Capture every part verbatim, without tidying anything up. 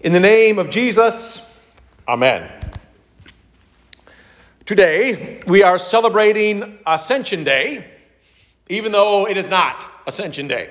In the name of Jesus, amen. Today, we are celebrating Ascension Day, even though it is not Ascension Day.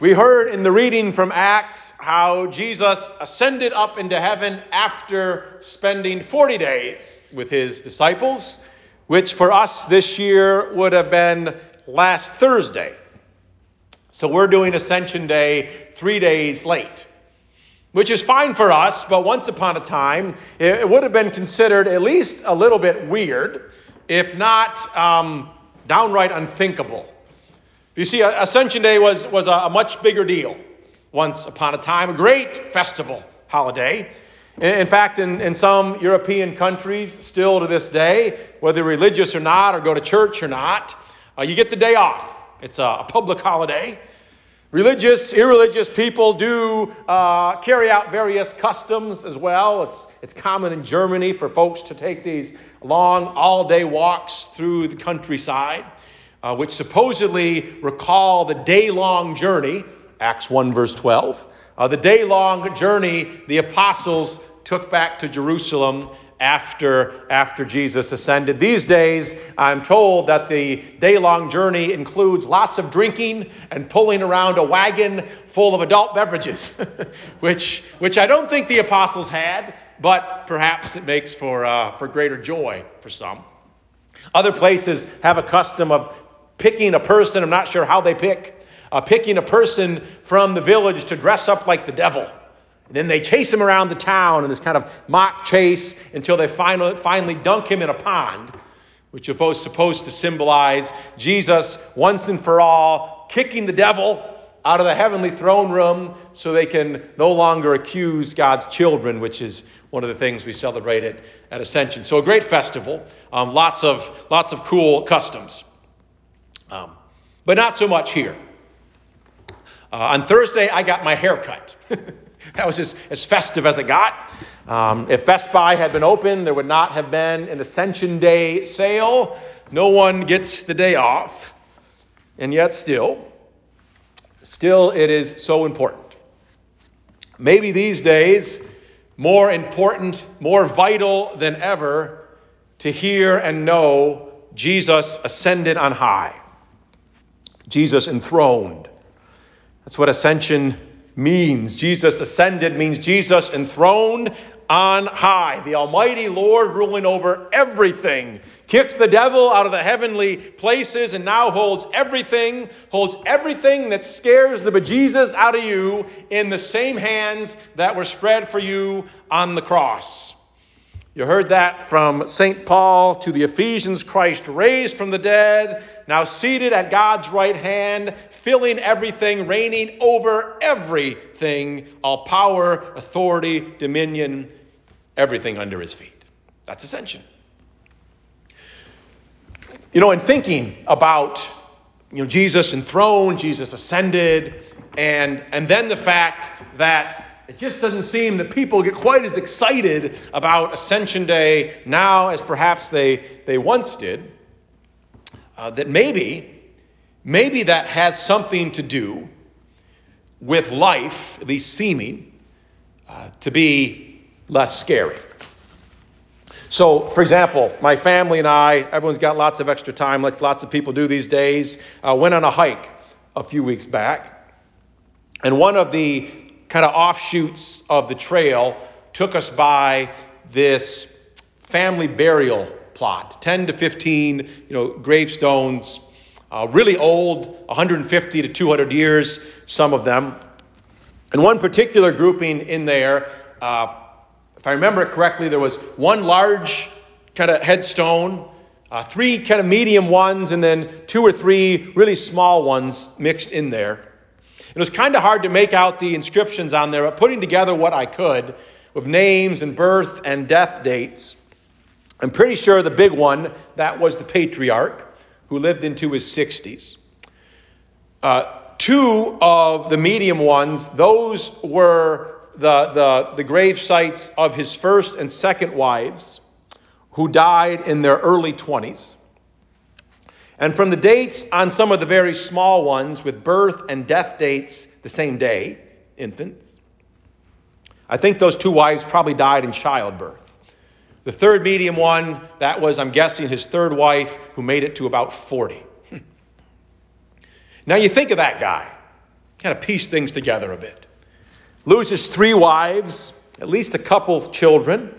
We heard in the reading from Acts how Jesus ascended up into heaven after spending forty days with his disciples, which for us this year would have been last Thursday. So we're doing Ascension Day three days late, which is fine for us, but once upon a time, it would have been considered at least a little bit weird, if not um, downright unthinkable. You see, Ascension Day was, was a much bigger deal once upon a time, a great festival holiday. In fact, in, in some European countries, still to this day, whether religious or not, or go to church or not, uh, you get the day off. It's a, a public holiday. Religious, irreligious people do uh, carry out various customs as well. It's, it's common in Germany for folks to take these long all-day walks through the countryside, Uh, which supposedly recall the day-long journey, Acts one verse twelve, uh, the day-long journey the apostles took back to Jerusalem after, after Jesus ascended. These days, I'm told that the day-long journey includes lots of drinking and pulling around a wagon full of adult beverages, which, which I don't think the apostles had, but perhaps it makes for, uh, for greater joy for some. Other places have a custom of picking a person, I'm not sure how they pick, uh, picking a person from the village to dress up like the devil. And then they chase him around the town in this kind of mock chase until they finally, finally dunk him in a pond, which is supposed to symbolize Jesus once and for all kicking the devil out of the heavenly throne room so they can no longer accuse God's children, which is one of the things we celebrated at Ascension. So a great festival, um, lots of lots of cool customs. Um, but not so much here. Uh, on Thursday, I got my hair cut. That was just as festive as it got. Um, if Best Buy had been open, there would not have been an Ascension Day sale. No one gets the day off. And yet still, still it is so important. Maybe these days, more important, more vital than ever to hear and know Jesus ascended on high, Jesus enthroned. That's what ascension means. Jesus ascended means Jesus enthroned on high. The Almighty Lord ruling over everything, kicked the devil out of the heavenly places and now holds everything, holds everything that scares the bejesus out of you in the same hands that were spread for you on the cross. You heard that from Saint Paul to the Ephesians, Christ raised from the dead, now seated at God's right hand, filling everything, reigning over everything, all power, authority, dominion, everything under his feet. That's ascension. You know, in thinking about, you know, Jesus enthroned, Jesus ascended, and, and then the fact that it just doesn't seem that people get quite as excited about Ascension Day now as perhaps they, they once did, uh, that maybe, maybe that has something to do with life, at least seeming, uh, to be less scary. So, for example, my family and I, everyone's got lots of extra time, like lots of people do these days, uh, went on a hike a few weeks back. And one of the kind of offshoots of the trail took us by this family burial plot, ten to fifteen, you know, gravestones, uh, really old, one hundred fifty to two hundred years, some of them. And one particular grouping in there, uh, if I remember correctly, there was one large kind of headstone, uh, three kind of medium ones, and then two or three really small ones mixed in there. It was kind of hard to make out the inscriptions on there, but putting together what I could with names and birth and death dates, I'm pretty sure the big one, that was the patriarch who lived into his sixties. Uh, two of the medium ones, those were The, the, the grave sites of his first and second wives who died in their early twenties. And from the dates on some of the very small ones with birth and death dates the same day, infants, I think those two wives probably died in childbirth. The third medium one, that was, I'm guessing, his third wife, who made it to about forty. Now you think of that guy. Kind of piece things together a bit. Loses three wives, at least a couple of children.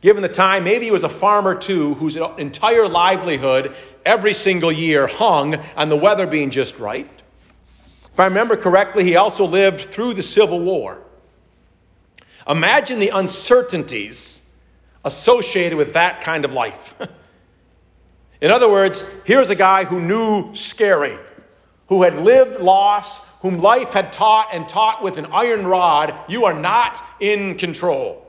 Given the time, maybe he was a farmer too, whose entire livelihood every single year hung on the weather being just right. If I remember correctly, he also lived through the Civil War. Imagine the uncertainties associated with that kind of life. In other words, here's a guy who knew scary, who had lived loss, whom life had taught and taught with an iron rod, you are not in control.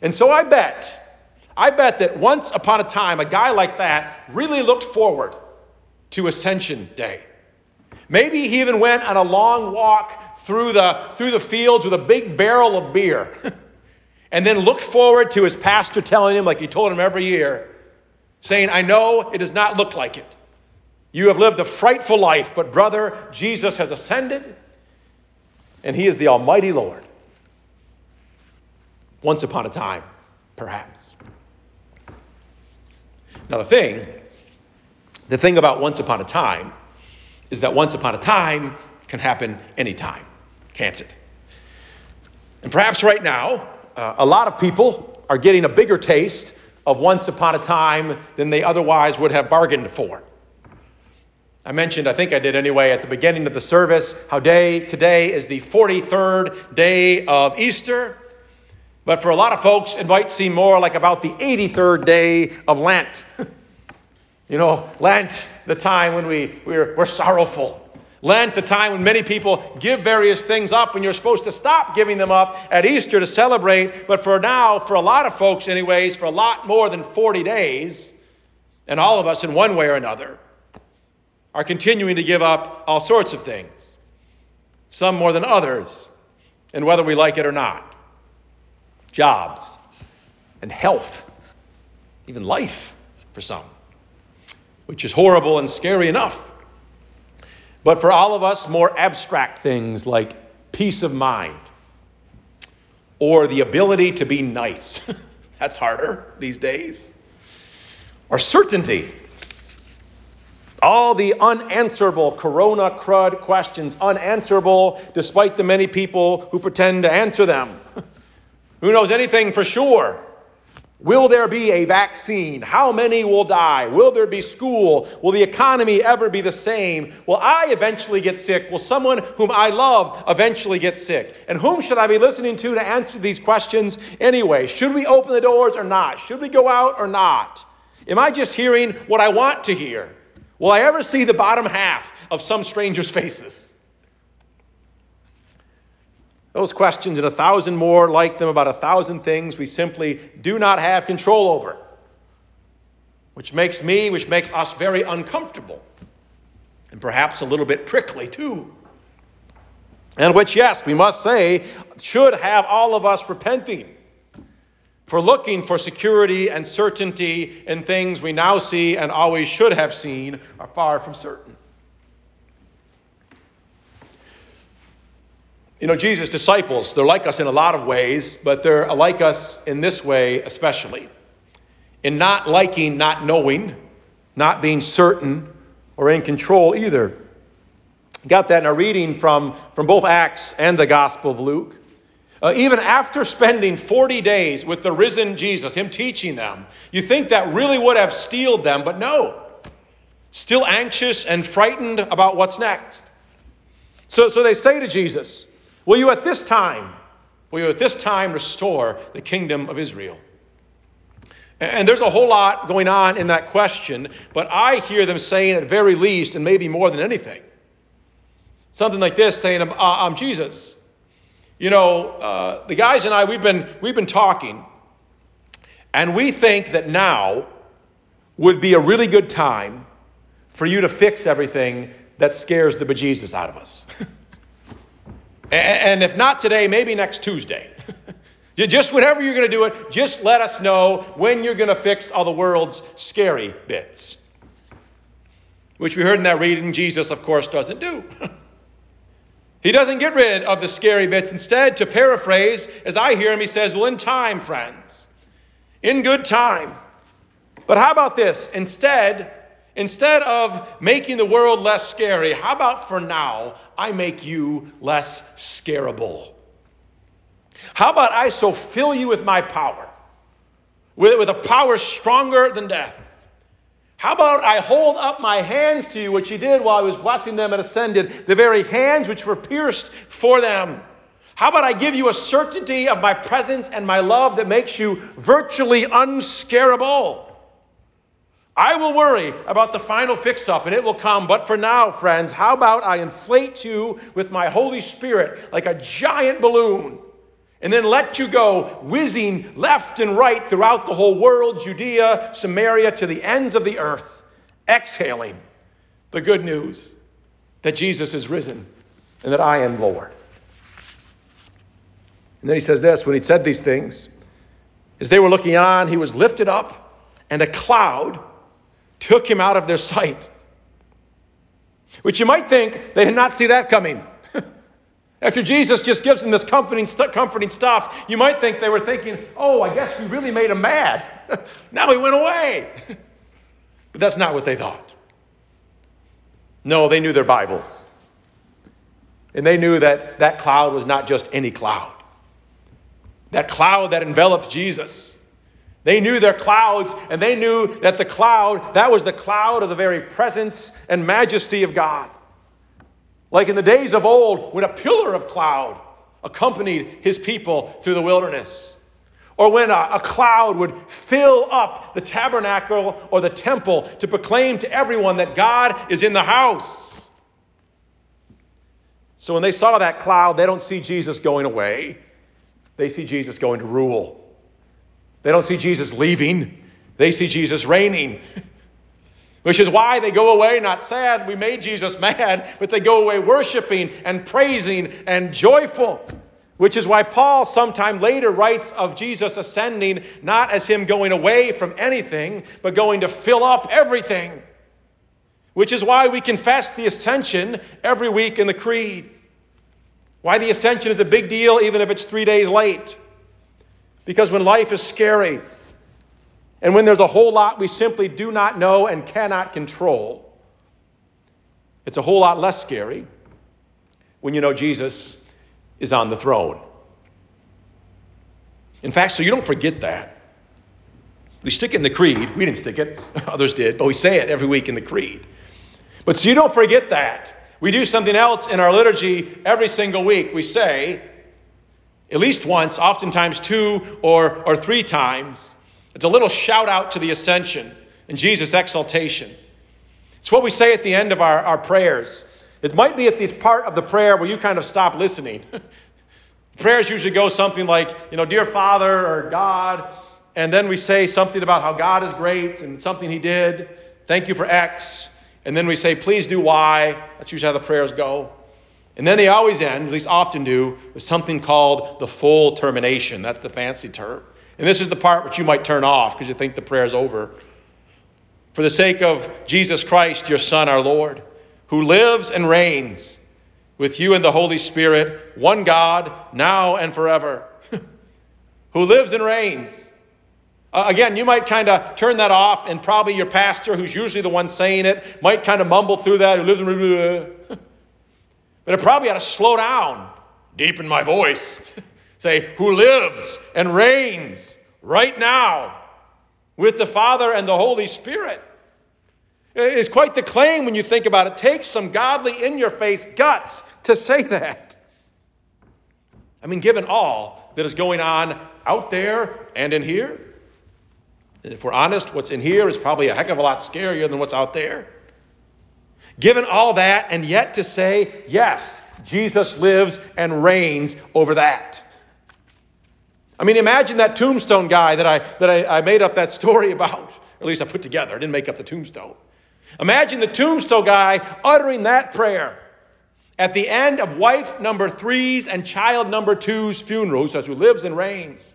And so I bet, I bet that once upon a time, a guy like that really looked forward to Ascension Day. Maybe he even went on a long walk through the, through the fields with a big barrel of beer and then looked forward to his pastor telling him, like he told him every year, saying, I know it does not look like it. You have lived a frightful life, but brother, Jesus has ascended and he is the Almighty Lord. Once upon a time, perhaps. Now the thing, the thing about once upon a time is that once upon a time can happen anytime, can't it? And perhaps right now, uh, a lot of people are getting a bigger taste of once upon a time than they otherwise would have bargained for. I mentioned, I think I did anyway, at the beginning of the service, how day today is the forty-third day of Easter. But for a lot of folks, it might seem more like about the eighty-third day of Lent. You know, Lent, the time when we, we're, we're sorrowful. Lent, the time when many people give various things up and you're supposed to stop giving them up at Easter to celebrate. But for now, for a lot of folks anyways, for a lot more than forty days, and all of us in one way or another, are continuing to give up all sorts of things. Some more than others, and whether we like it or not. Jobs and health, even life for some, which is horrible and scary enough. But for all of us, more abstract things like peace of mind or the ability to be nice. That's harder these days. Or certainty. All the unanswerable corona crud questions, unanswerable despite the many people who pretend to answer them. Who knows anything for sure? Will there be a vaccine? How many will die? Will there be school? Will the economy ever be the same? Will I eventually get sick? Will someone whom I love eventually get sick? And whom should I be listening to to answer these questions anyway? Should we open the doors or not? Should we go out or not? Am I just hearing what I want to hear? Will I ever see the bottom half of some stranger's faces? Those questions and a thousand more like them about a thousand things we simply do not have control over, which makes me, which makes us very uncomfortable and perhaps a little bit prickly too. And which, yes, we must say, should have all of us repenting for looking for security and certainty in things we now see and always should have seen are far from certain. You know, Jesus' disciples, they're like us in a lot of ways, but they're like us in this way especially. In not liking, not knowing, not being certain or in control either. Got that in our reading from, from both Acts and the Gospel of Luke. Uh, even after spending forty days with the risen Jesus, him teaching them, you think that really would have steeled them, but no. Still anxious and frightened about what's next. So, so they say to Jesus, Will you at this time, will you at this time restore the kingdom of Israel? And there's a whole lot going on in that question, but I hear them saying at very least, and maybe more than anything, something like this, saying, uh, I'm Jesus. You know, uh, the guys and I, we've been, we've been talking, and we think that now would be a really good time for you to fix everything that scares the bejesus out of us. And if not today, maybe next Tuesday. Just whenever you're going to do it, just let us know when you're going to fix all the world's scary bits. Which we heard in that reading, Jesus, of course, doesn't do. He doesn't get rid of the scary bits. Instead, to paraphrase, as I hear him, he says, well, in time, friends, in good time. But how about this? Instead, instead of making the world less scary, how about for now, I make you less scarable? How about I so fill you with my power, with, with a power stronger than death? How about I hold up my hands to you, which he did while he was blessing them and ascended, the very hands which were pierced for them. How about I give you a certainty of my presence and my love that makes you virtually unscarable? I will worry about the final fix-up, and it will come. But for now, friends, how about I inflate you with my Holy Spirit like a giant balloon, and then let you go whizzing left and right throughout the whole world, Judea, Samaria, to the ends of the earth, exhaling the good news that Jesus is risen and that I am Lord. And then he says this, when he said these things, as they were looking on, he was lifted up, and a cloud took him out of their sight. Which you might think they did not see that coming. After Jesus just gives them this comforting, st- comforting stuff, you might think they were thinking, oh, I guess we really made him mad. Now he went away. But that's not what they thought. No, they knew their Bibles. And they knew that that cloud was not just any cloud. That cloud that enveloped Jesus. They knew their clouds, and they knew that the cloud, that was the cloud of the very presence and majesty of God. Like in the days of old, when a pillar of cloud accompanied his people through the wilderness. Or when a, a cloud would fill up the tabernacle or the temple to proclaim to everyone that God is in the house. So when they saw that cloud, they don't see Jesus going away. They see Jesus going to rule. They don't see Jesus leaving. They see Jesus reigning. Which is why they go away not sad, we made Jesus mad, but they go away worshiping and praising and joyful. Which is why Paul sometime later writes of Jesus ascending, not as him going away from anything, but going to fill up everything. Which is why we confess the ascension every week in the creed. Why the ascension is a big deal even if it's three days late. Because when life is scary, and when there's a whole lot we simply do not know and cannot control, it's a whole lot less scary when you know Jesus is on the throne. In fact, so you don't forget that. We stick it in the creed. We didn't stick it. Others did. But we say it every week in the creed. But so you don't forget that. We do something else in our liturgy every single week. We say, at least once, oftentimes two or, or three times, it's a little shout out to the ascension and Jesus' exaltation. It's what we say at the end of our, our prayers. It might be at this part of the prayer where you kind of stop listening. Prayers usually go something like, you know, dear Father or God. And then we say something about how God is great and something he did. Thank you for X. And then we say, please do Y. That's usually how the prayers go. And then they always end, at least often do, with something called the full termination. That's the fancy term. And this is the part which you might turn off because you think the prayer's over. For the sake of Jesus Christ, your Son, our Lord, who lives and reigns with you in the Holy Spirit, one God, now and forever, who lives and reigns. Uh, again, you might kind of turn that off, and probably your pastor, who's usually the one saying it, might kind of mumble through that, who lives and reigns. But it probably ought to slow down, deepen my voice. Say, who lives and reigns right now with the Father and the Holy Spirit. It's quite the claim when you think about it. It takes some godly in-your-face guts to say that. I mean, given all that is going on out there and in here, and if we're honest, what's in here is probably a heck of a lot scarier than what's out there. Given all that, and yet to say, yes, Jesus lives and reigns over that. I mean, imagine that tombstone guy that I that I, I made up that story about. Or at least I put together. I didn't make up the tombstone. Imagine the tombstone guy uttering that prayer at the end of wife number three's and child number two's funeral, who says who lives and reigns.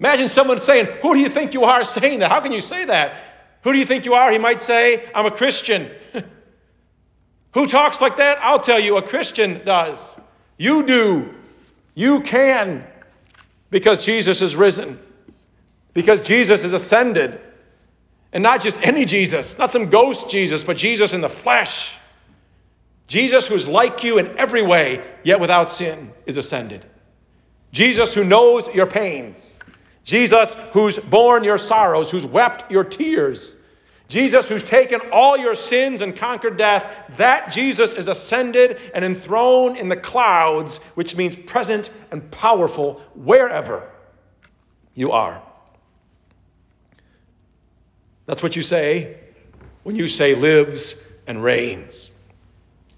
Imagine someone saying, who do you think you are saying that? How can you say that? Who do you think you are? He might say, I'm a Christian. Who talks like that? I'll tell you, a Christian does. You do. You can. Because Jesus is risen. Because Jesus is ascended. And not just any Jesus, not some ghost Jesus, but Jesus in the flesh. Jesus who's like you in every way, yet without sin, is ascended. Jesus who knows your pains. Jesus who's borne your sorrows, who's wept your tears. Jesus who's taken all your sins and conquered death. That Jesus is ascended and enthroned in the clouds, which means present and powerful wherever you are. That's what you say when you say lives and reigns.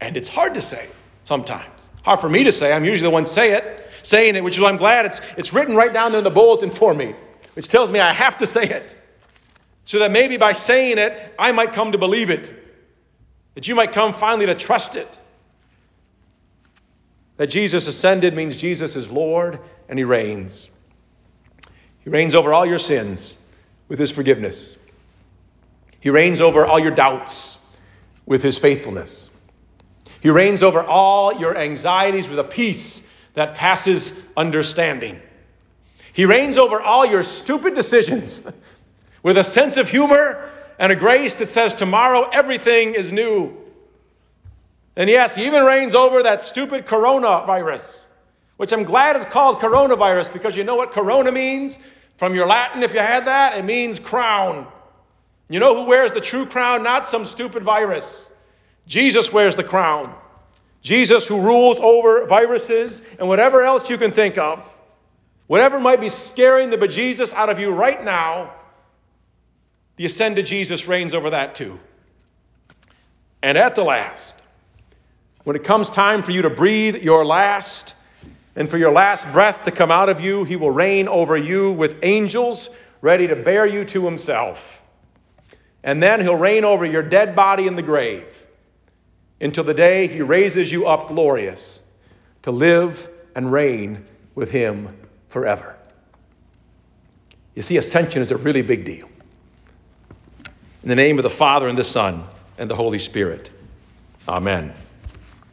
And it's hard to say sometimes. Hard for me to say. I'm usually the one say it, saying it, which is why I'm glad it's it's written right down there in the bulletin for me, which tells me I have to say it. So that maybe by saying it, I might come to believe it. That you might come finally to trust it. That Jesus ascended means Jesus is Lord and he reigns. He reigns over all your sins with his forgiveness. He reigns over all your doubts with his faithfulness. He reigns over all your anxieties with a peace that passes understanding. He reigns over all your stupid decisions with a sense of humor and a grace that says tomorrow everything is new. And yes, he even reigns over that stupid coronavirus, which I'm glad it's called coronavirus because you know what corona means? From your Latin, if you had that, it means crown. You know who wears the true crown? Not some stupid virus. Jesus wears the crown. Jesus who rules over viruses and whatever else you can think of. Whatever might be scaring the bejesus out of you right now, the ascended Jesus reigns over that too. And at the last, when it comes time for you to breathe your last and for your last breath to come out of you, he will reign over you with angels ready to bear you to himself. And then he'll reign over your dead body in the grave until the day he raises you up glorious to live and reign with him forever. You see, ascension is a really big deal. In the name of the Father and the Son and the Holy Spirit. Amen.